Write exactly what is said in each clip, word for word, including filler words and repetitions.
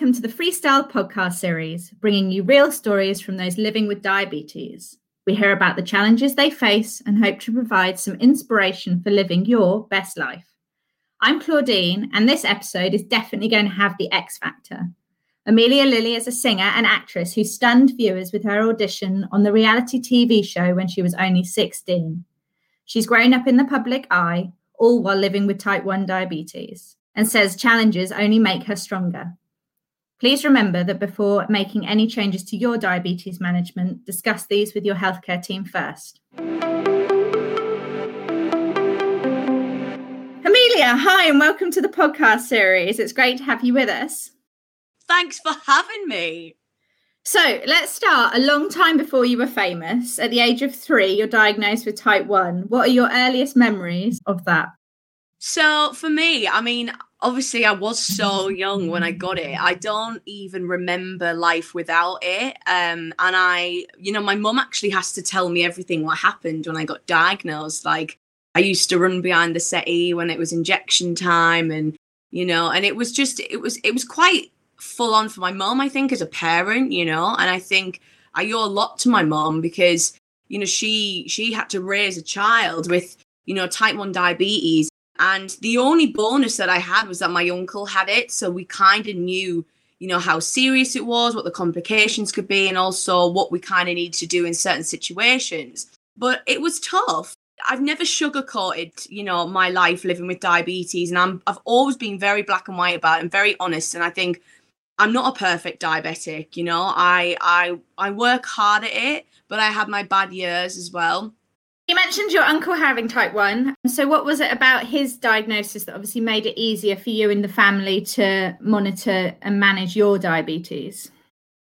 welcome to the Freestyle podcast series, bringing you real stories from those living with diabetes. We hear about the challenges they face and hope to provide some inspiration for living your best life. I'm Claudine, and this episode is definitely going to have the X Factor. Amelia Lilly is a singer and actress who stunned viewers with her audition on the reality T V show when she was only sixteen. She's grown up in the public eye, all while living with type one diabetes, and says challenges only make her stronger. Please remember that before making any changes to your diabetes management, discuss these with your healthcare team first. Amelia, hi, and welcome to the podcast series. It's great to have you with us. Thanks for having me. So let's start a long time before you were famous. At the age of three, you're diagnosed with type one. What are your earliest memories of that? So for me, I mean, obviously I was so young when I got it. I don't even remember life without it. Um, and I, you know, my mum actually has to tell me everything what happened when I got diagnosed. Like I used to run behind the settee when it was injection time and, you know, and it was just, it was, it was quite full on for my mum, I think, as a parent, you know, and I think I owe a lot to my mum because, you know, she, she had to raise a child with, you know, type one diabetes. And the only bonus that I had was that my uncle had it. So we kind of knew, you know, how serious it was, what the complications could be, and also what we kind of need to do in certain situations. But it was tough. I've never sugarcoated, you know, my life living with diabetes. And I'm, I've always been very black and white about it and very honest. And I think I'm not a perfect diabetic, you know. I, I, I work hard at it, but I have my bad years as well. You mentioned your uncle having type one. So what was it about his diagnosis that obviously made it easier for you and the family to monitor and manage your diabetes?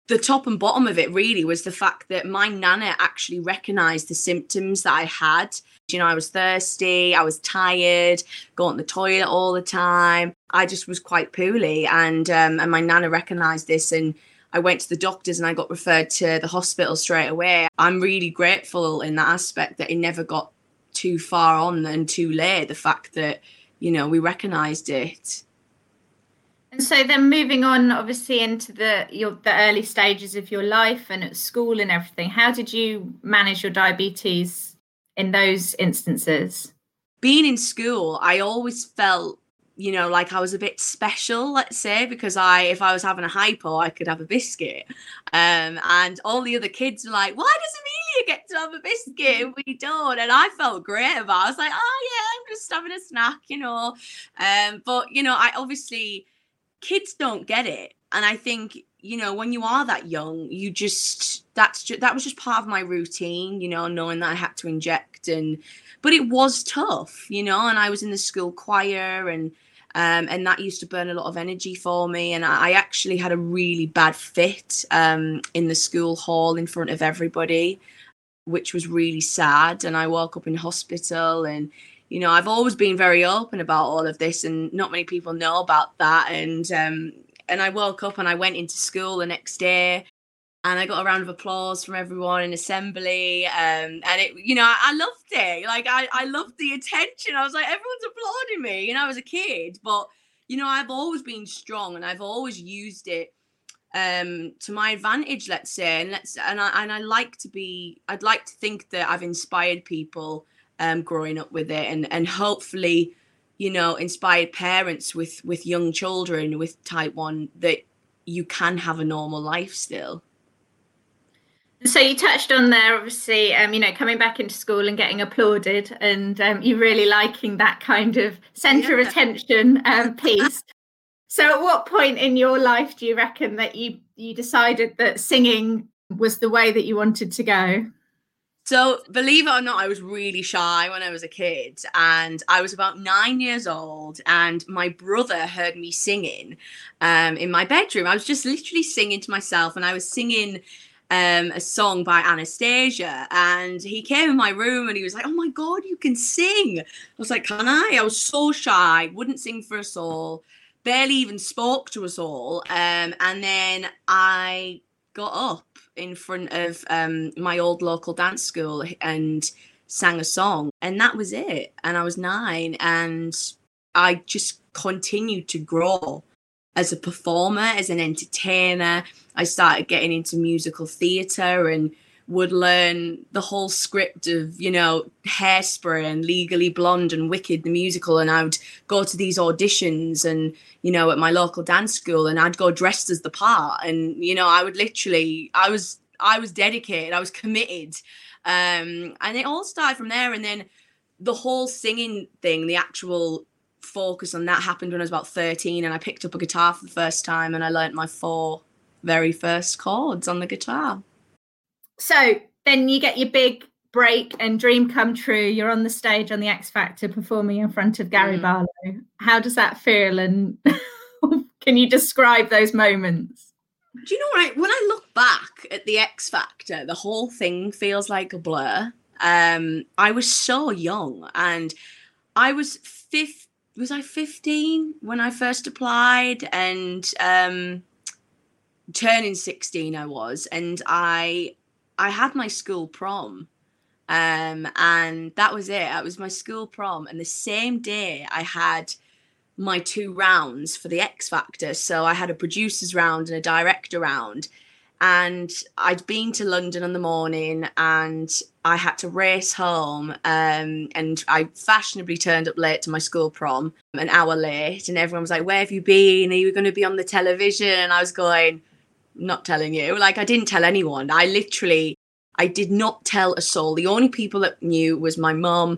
The top and bottom of it really was the fact that my nana actually recognised the symptoms that I had. You know, I was thirsty, I was tired, going to the toilet all the time. I just was quite poorly, and um, and my nana recognised this, and I went to the doctors and I got referred to the hospital straight away. I'm really grateful in that aspect that it never got too far on and too late, the fact that, you know, we recognised it. And so then moving on, obviously, into the your the early stages of your life and at school and everything, how did you manage your diabetes in those instances? Being in school, I always felt, you know, like I was a bit special, let's say, because I, if I was having a hypo, I could have a biscuit. Um, and all the other kids were like, why does Amelia get to have a biscuit and we don't? And I felt great about it. I was like, oh yeah, I'm just having a snack, you know. Um, but, you know, I obviously, kids don't get it. And I think, you know, when you are that young, you just, that's just, that was just part of my routine, you know, knowing that I had to inject. And, but it was tough, you know, and I was in the school choir and, Um, and that used to burn a lot of energy for me. And I actually had a really bad fit um, in the school hall in front of everybody, which was really sad. And I woke up in hospital and, you know, I've always been very open about all of this and not many people know about that. And um, and I woke up and I went into school the next day and I got a round of applause from everyone in assembly. Um, and, it, you know, I, I loved it. Like, I, I loved the attention. I was like, everyone's applauding me. You know, I was a kid. But, you know, I've always been strong and I've always used it um, to my advantage, let's say. And let's and I, and I like to be, I'd like to think that I've inspired people um, growing up with it and, and hopefully, you know, inspired parents with, with young children with type one that you can have a normal life still. So you touched on there, obviously, um, you know, coming back into school and getting applauded and um, you really liking that kind of centre of yeah. attention um, piece. So at what point in your life do you reckon that you, you decided that singing was the way that you wanted to go? So believe it or not, I was really shy when I was a kid and I was about nine years old and my brother heard me singing um, in my bedroom. I was just literally singing to myself and I was singing Um, a song by Anastasia, and he came in my room and he was like, oh my god, you can sing. I was like, can I? I was so shy, wouldn't sing for us all, barely even spoke to us all, um, and then I got up in front of um, my old local dance school and sang a song, and that was it. And I was nine and I just continued to grow as a performer, as an entertainer. I started getting into musical theatre and would learn the whole script of, you know, Hairspray and Legally Blonde and Wicked the Musical. And I would go to these auditions and, you know, at my local dance school, and I'd go dressed as the part. And, you know, I would literally, I was, I was dedicated, I was committed. Um, and it all started from there. And then the whole singing thing, the actual focus on that, happened when I was about thirteen, and I picked up a guitar for the first time, and I learnt my four very first chords on the guitar. So then you get your big break and dream come true. You're on the stage on the X Factor performing in front of Gary mm. Barlow. How does that feel? And can you describe those moments? Do you know, right, when I look back at the X Factor, the whole thing feels like a blur. Um, I was so young, and I was fifth, was I fifteen when I first applied, and um, turning sixteen I was, and I... I had my school prom, um, and that was it. It was my school prom. And the same day I had my two rounds for the X Factor. So I had a producer's round and a director round. And I'd been to London on the morning, and I had to race home. Um, and I fashionably turned up late to my school prom, an hour late. And everyone was like, where have you been? Are you going to be on the television? And I was going... not telling you. Like, I didn't tell anyone. I literally, I did not tell a soul. The only people that knew was my mum,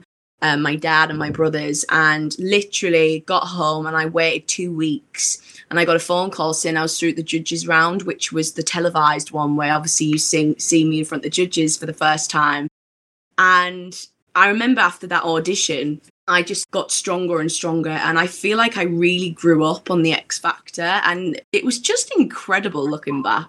uh, my dad and my brothers, and literally got home and I waited two weeks and I got a phone call saying I was through the judges round, which was the televised one where obviously you sing, see me in front of the judges for the first time. And I remember after that audition, I just got stronger and stronger, and I feel like I really grew up on the X Factor, and it was just incredible looking back.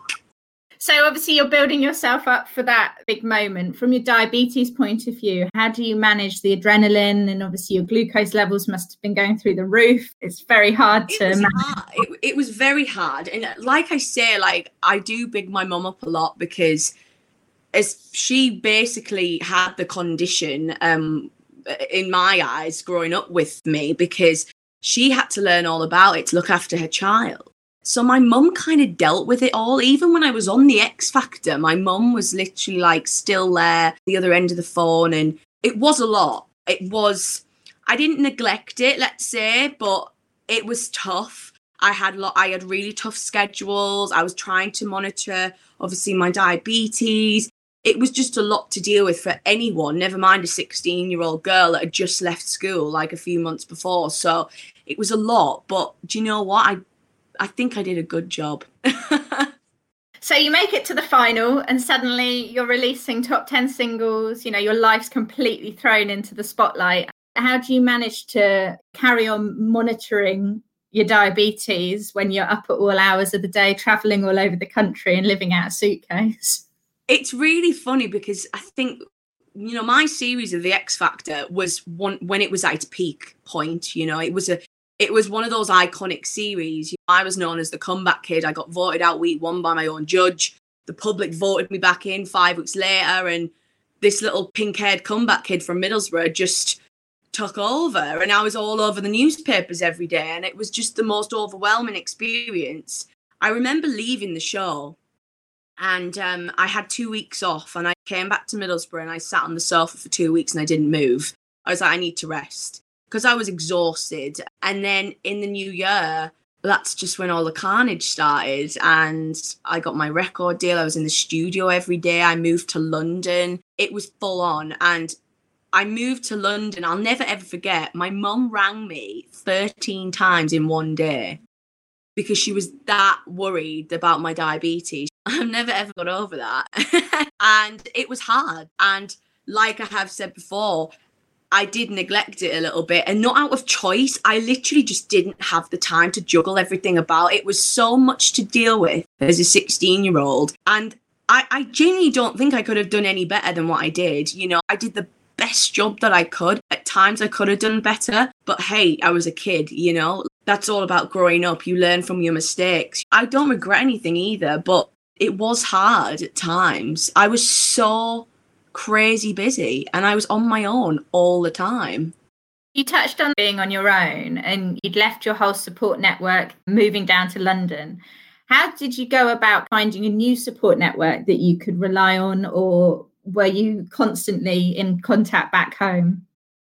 So obviously you're building yourself up for that big moment. From your diabetes point of view, how do you manage the adrenaline? And obviously your glucose levels must have been going through the roof. It's very hard to manage. It, it was very hard. And like I say, like I do big my mum up a lot, because as she basically had the condition, um, in my eyes, growing up with me, because she had to learn all about it to look after her child. So my mum kind of dealt with it all. Even when I was on the X Factor, my mum was literally like still there, the other end of the phone. And it was a lot. It was, I didn't neglect it, let's say, but it was tough. I had lot, I had really tough schedules. I was trying to monitor, obviously, my diabetes. It was just a lot to deal with for anyone, never mind a sixteen-year-old girl that had just left school like a few months before. So it was a lot. But do you know what? I I think I did a good job. So you make it to the final, and suddenly you're releasing top ten singles. You know, your life's completely thrown into the spotlight. How do you manage to carry on monitoring your diabetes when you're up at all hours of the day, travelling all over the country and living out a suitcase? It's really funny because I think, you know, my series of the X Factor was one when it was at its peak point. You know, it was a, it was one of those iconic series. I was known as the comeback kid. I got voted out week one by my own judge. The public voted me back in five weeks later, and this little pink-haired comeback kid from Middlesbrough just took over, and I was all over the newspapers every day, and it was just the most overwhelming experience. I remember leaving the show. And um, I had two weeks off, and I came back to Middlesbrough, and I sat on the sofa for two weeks and I didn't move. I was like, I need to rest because I was exhausted. And then in the new year, that's just when all the carnage started. And I got my record deal. I was in the studio every day. I moved to London. It was full on. And I moved to London. I'll never, ever forget. My mum rang me thirteen times in one day because she was that worried about my diabetes. I've never, ever got over that. And it was hard. And like I have said before, I did neglect it a little bit, and not out of choice. I literally just didn't have the time to juggle everything about. It was so much to deal with as a sixteen-year-old. And I, I genuinely don't think I could have done any better than what I did. You know, I did the best job that I could. At times I could have done better, but hey, I was a kid, you know. That's all about growing up. You learn from your mistakes. I don't regret anything either, but it was hard at times. I was so crazy busy, and I was on my own all the time. You touched on being on your own and you'd left your whole support network, moving down to London. How did you go about finding a new support network that you could rely on, or were you constantly in contact back home?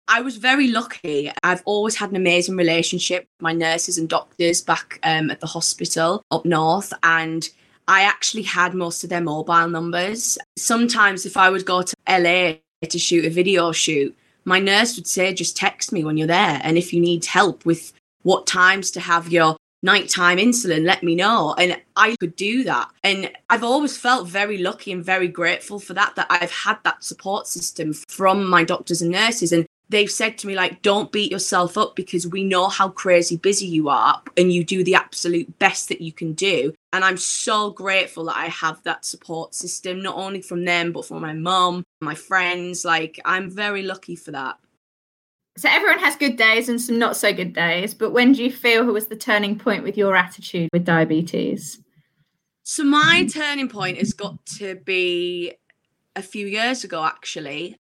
I was very lucky. I've always had an amazing relationship with my nurses and doctors back um, at the hospital up north, and I actually had most of their mobile numbers. Sometimes if I would go to L A to shoot a video shoot, my nurse would say, just text me when you're there. And if you need help with what times to have your nighttime insulin, let me know. And I could do that. And I've always felt very lucky and very grateful for that, that I've had that support system from my doctors and nurses. And they've said to me, like, don't beat yourself up, because we know how crazy busy you are and you do the absolute best that you can do. And I'm so grateful that I have that support system, not only from them, but from my mum, my friends. Like, I'm very lucky for that. So everyone has good days and some not so good days. But when do you feel was the turning point with your attitude with diabetes? So my turning point has got to be a few years ago, actually.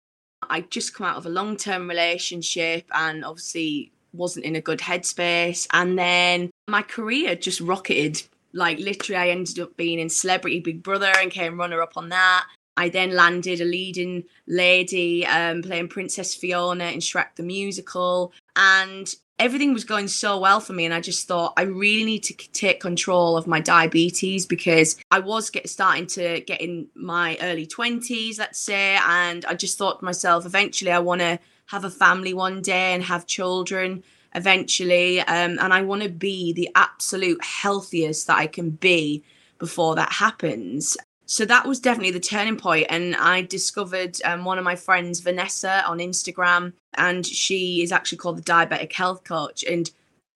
I'd just come out of a long-term relationship and obviously wasn't in a good headspace. And then my career just rocketed. Like, literally, I ended up being in Celebrity Big Brother and came runner-up on that. I then landed a leading lady um, playing Princess Fiona in Shrek the Musical. And everything was going so well for me. And I just thought, I really need to take control of my diabetes, because I was get, starting to get in my early twenties, let's say. And I just thought to myself, eventually I want to have a family one day and have children eventually. Um, and I want to be the absolute healthiest that I can be before that happens. So that was definitely the turning point. And I discovered um, one of my friends, Vanessa, on Instagram. And she is actually called the Diabetic Health Coach. And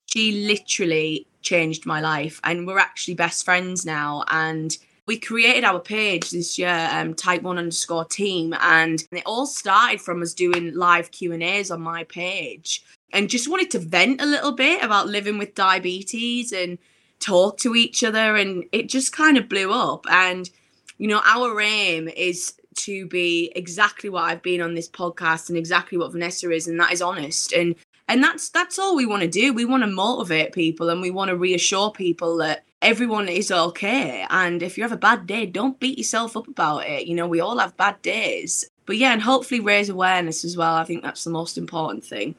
she literally changed my life. And we're actually best friends now. And we created our page this year, um, Type One Underscore Team. And it all started from us doing live Q and A's on my page. And just wanted to vent a little bit about living with diabetes and talk to each other. And it just kind of blew up. And you know, our aim is to be exactly what I've been on this podcast and exactly what Vanessa is, and that is honest. And and that's that's all we want to do. We want to motivate people and we want to reassure people that everyone is okay. And if you have a bad day, don't beat yourself up about it. You know, we all have bad days. But yeah, and hopefully raise awareness as well. I think that's the most important thing.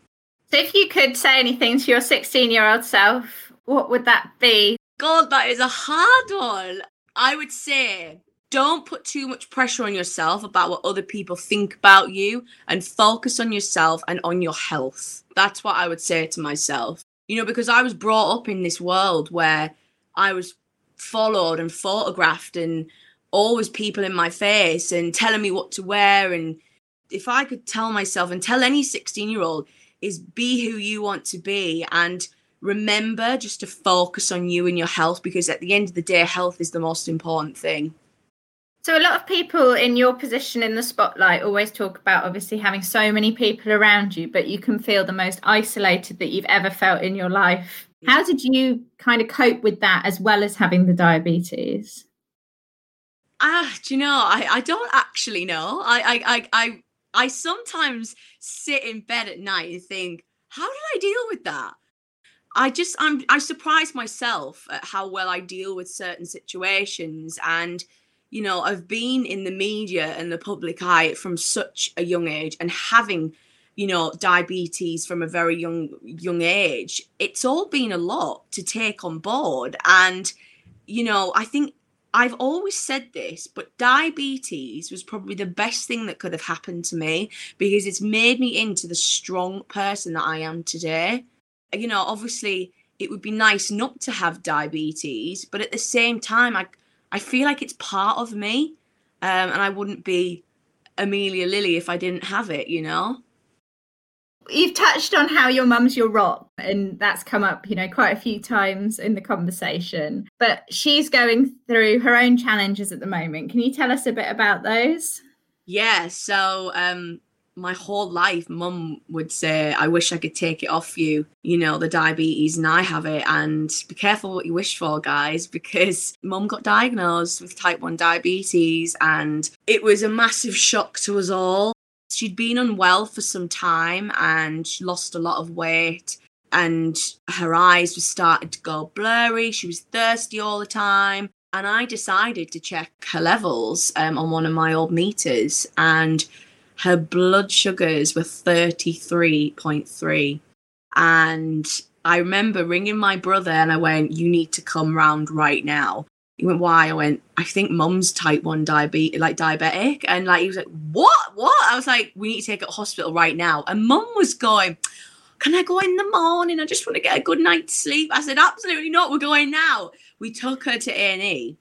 So if you could say anything to your sixteen-year-old self, what would that be? God, that is a hard one. I would say, don't put too much pressure on yourself about what other people think about you, and focus on yourself and on your health. That's what I would say to myself. You know, because I was brought up in this world where I was followed and photographed and always people in my face and telling me what to wear. And if I could tell myself and tell any sixteen-year-old is be who you want to be, and remember just to focus on you and your health, because at the end of the day, health is the most important thing. So a lot of people in your position in the spotlight always talk about obviously having so many people around you, but you can feel the most isolated that you've ever felt in your life. How did you kind of cope with that as well as having the diabetes? Ah, uh, do you know, I, I don't actually know. I, I, I, I, I sometimes sit in bed at night and think, how did I deal with that? I just, I'm, I surprise myself at how well I deal with certain situations. And you know, I've been in the media and the public eye from such a young age, and having, you know, diabetes from a very young, young age, it's all been a lot to take on board. And, you know, I think I've always said this, but diabetes was probably the best thing that could have happened to me, because it's made me into the strong person that I am today. You know, obviously it would be nice not to have diabetes, but at the same time, I, I feel like it's part of me, um, and I wouldn't be Amelia Lilly if I didn't have it, you know? You've touched on how your mum's your rock, and that's come up, you know, quite a few times in the conversation. But she's going through her own challenges at the moment. Can you tell us a bit about those? Yeah, so um, my whole life, mum would say, I wish I could take it off you, you know, the diabetes, and I have it. And be careful what you wish for, guys, because mum got diagnosed with type one diabetes, and it was a massive shock to us all. she'd been unwell for some time and she lost a lot of weight and her eyes just started to go blurry. She was thirsty all the time. And I decided to check her levels um, on one of my old meters, and her blood sugars were thirty-three point three. And I remember ringing my brother and I went, you need to come round right now. He went, why? I went, I think mum's type one diabetic, like diabetic. And like, he was like, what, what? I was like, we need to take her to hospital right now. And mum was going, can I go in the morning? I just want to get a good night's sleep. I said, absolutely not. We're going now. We took her to A and E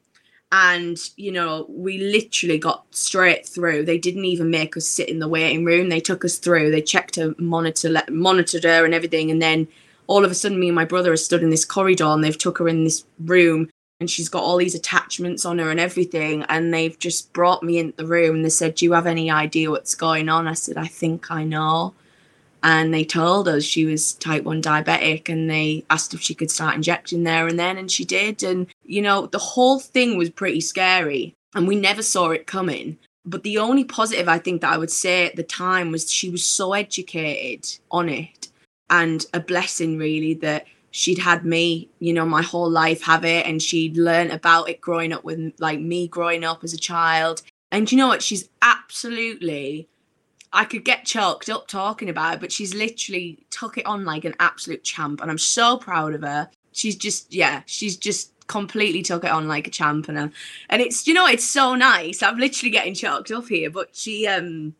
and, you know, we literally got straight through. They didn't even make us sit in the waiting room. They took us through. They checked her, monitor, monitored her and everything. And then all of a sudden, me and my brother are stood in this corridor and they've took her in this room and she's got all these attachments on her and everything. And they've just brought me into the room and they said, do you have any idea what's going on? I said, I think I know. And they told us she was type one diabetic and they asked if she could start injecting there and then, and she did. And, you know, the whole thing was pretty scary and we never saw it coming. But the only positive I think that I would say at the time was she was so educated on it, and a blessing really that she'd had me, you know, my whole life have it, and she'd learned about it growing up with like me growing up as a child. And you know what? She's absolutely... I could get choked up talking about it, but she's literally took it on like an absolute champ, and I'm so proud of her. She's just, yeah, she's just completely took it on like a champ, and, and it's, you know, it's so nice. I'm literally getting choked up here, but she, um,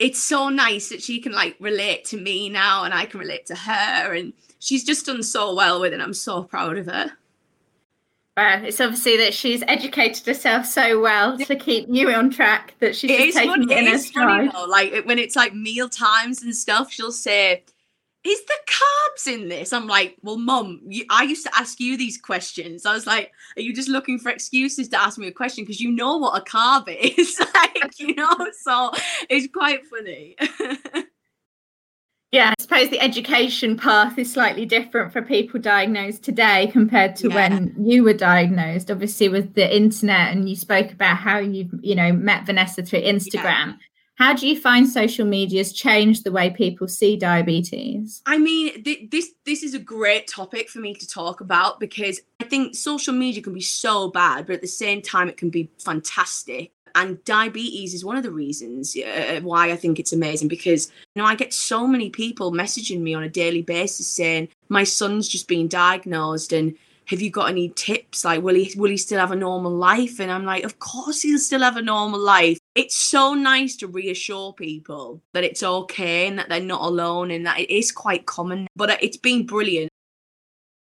it's so nice that she can like relate to me now and I can relate to her, and she's just done so well with it. I'm so proud of her. Wow, it's obviously that she's educated herself so well to keep you on track that she's just taking it in her stride. Like when it's like meal times and stuff, she'll say, "Is the carbs in this?" I'm like, "Well, Mum, you, I used to ask you these questions." I was like, "Are you just looking for excuses to ask me a question because you know what a carb is?" Like, you know, so it's quite funny. Yeah, I suppose the education path is slightly different for people diagnosed today compared to yeah. when you were diagnosed, obviously with the internet, and you spoke about how you, you know, met Vanessa through Instagram. Yeah. How do you find social media has changed the way people see diabetes? I mean, th- this this is a great topic for me to talk about, because I think social media can be so bad, but at the same time, it can be fantastic. And diabetes is one of the reasons uh, why I think it's amazing, because, you know, I get so many people messaging me on a daily basis saying, my son's just been diagnosed and have you got any tips? Like, will he will he still have a normal life? And I'm like, of course he'll still have a normal life. It's so nice to reassure people that it's okay and that they're not alone and that it is quite common. But it's been brilliant.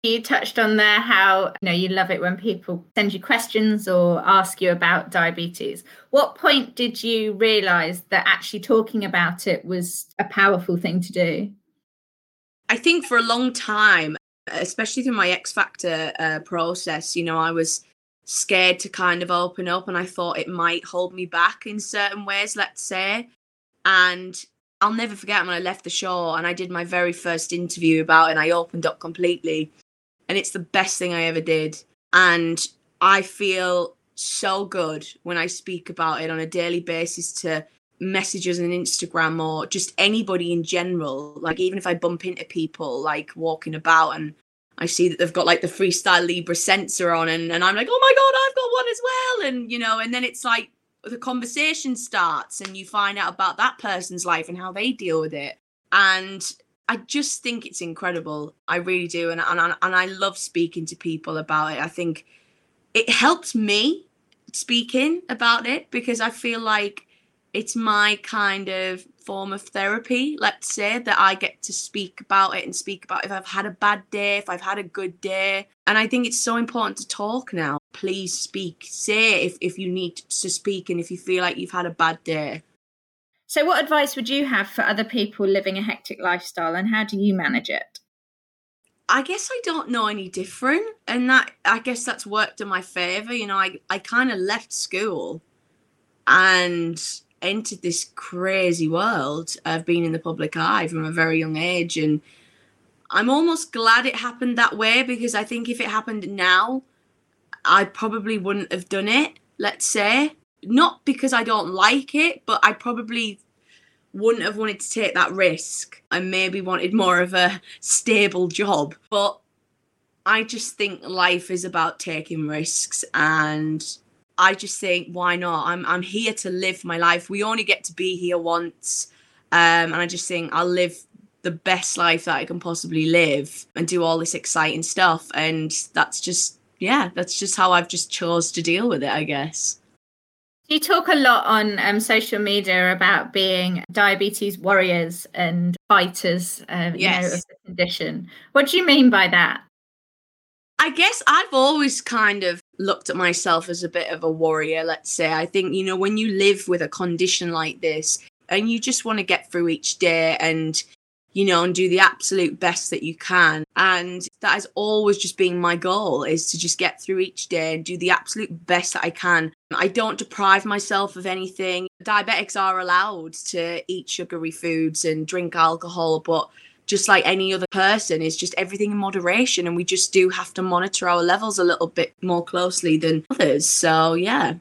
You touched on there how, you know, you love it when people send you questions or ask you about diabetes. What point did you realise that actually talking about it was a powerful thing to do? I think for a long time, especially through my X Factor uh, process, you know, I was scared to kind of open up, and I thought it might hold me back in certain ways, let's say. And I'll never forget when I left the show and I did my very first interview about it, and I opened up completely. And it's the best thing I ever did. And I feel so good when I speak about it on a daily basis to messages on Instagram or just anybody in general. Like, even if I bump into people, like, walking about and I see that they've got, like, the Freestyle Libre sensor on, and, and I'm like, oh, my God, I've got one as well. And, you know, and then it's like the conversation starts and you find out about that person's life and how they deal with it. And I just think it's incredible. I really do. And, and, and I love speaking to people about it. I think it helps me speaking about it because I feel like it's my kind of form of therapy, let's say, that I get to speak about it and speak about if I've had a bad day, if I've had a good day. And I think it's so important to talk now. Please speak. Say if, if you need to speak and if you feel like you've had a bad day. So what advice would you have for other people living a hectic lifestyle, and how do you manage it? I guess I don't know any different, and that I guess that's worked in my favour. You know, I, I kind of left school and entered this crazy world of being in the public eye from a very young age, and I'm almost glad it happened that way, because I think if it happened now, I probably wouldn't have done it, let's say. not because I don't like it, but I probably wouldn't have wanted to take that risk. I maybe wanted more of a stable job. But I just think life is about taking risks, and I just think, why not? I'm I'm here to live my life. We only get to be here once. Um, and I just think I'll live the best life that I can possibly live and do all this exciting stuff. And that's just, yeah, that's just how I've just chose to deal with it, I guess. You talk a lot on um, social media about being diabetes warriors and fighters um, yes. you know, of the condition. What do you mean by that? I guess I've always kind of looked at myself as a bit of a warrior, let's say. I think, you know, when you live with a condition like this, and you just want to get through each day and, you know, and do the absolute best that you can. And that has always just been my goal, is to just get through each day and do the absolute best that I can. I don't deprive myself of anything. Diabetics are allowed to eat sugary foods and drink alcohol, but just like any other person, it's just everything in moderation. And we just do have to monitor our levels a little bit more closely than others. So, yeah.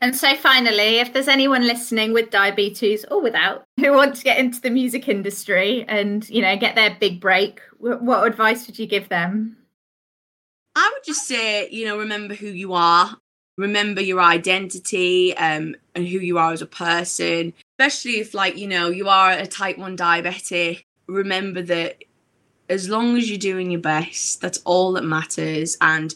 And so finally, if there's anyone listening with diabetes or without who wants to get into the music industry and, you know, get their big break, w- what advice would you give them? I would just say, you know, remember who you are, remember your identity um, and who you are as a person, especially if, like, you know, you are a type one diabetic. Remember that as long as you're doing your best, that's all that matters. And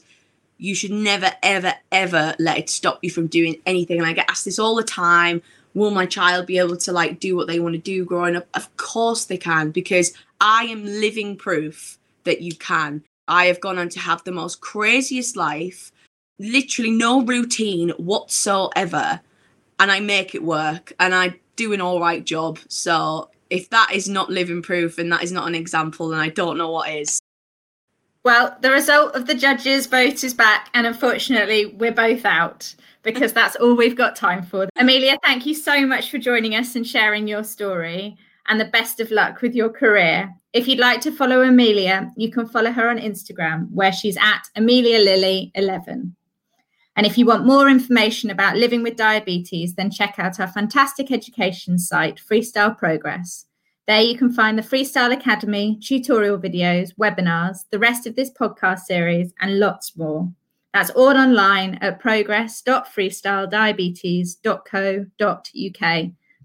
you should never, ever, ever let it stop you from doing anything. And I get asked this all the time. Will my child be able to, like, do what they want to do growing up? Of course they can, because I am living proof that you can. I have gone on to have the most craziest life, literally no routine whatsoever. And I make it work and I do an all right job. So if that is not living proof and that is not an example, then I don't know what is. Well, the result of the judges' vote is back, and unfortunately, we're both out because that's all we've got time for. Amelia, thank you so much for joining us and sharing your story, and the best of luck with your career. If you'd like to follow Amelia, you can follow her on Instagram, where she's at Amelia Lilly eleven. And if you want more information about living with diabetes, then check out our fantastic education site, Freestyle Progress. There you can find the Freestyle Academy, tutorial videos, webinars, the rest of this podcast series, and lots more. That's all online at progress dot freestyle diabetes dot co dot uk.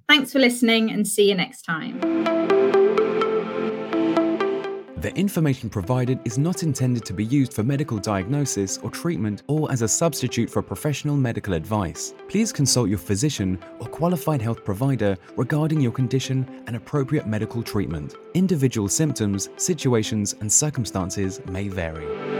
Thanks for listening and see you next time. The information provided is not intended to be used for medical diagnosis or treatment or as a substitute for professional medical advice. Please consult your physician or qualified health provider regarding your condition and appropriate medical treatment. Individual symptoms, situations, and circumstances may vary.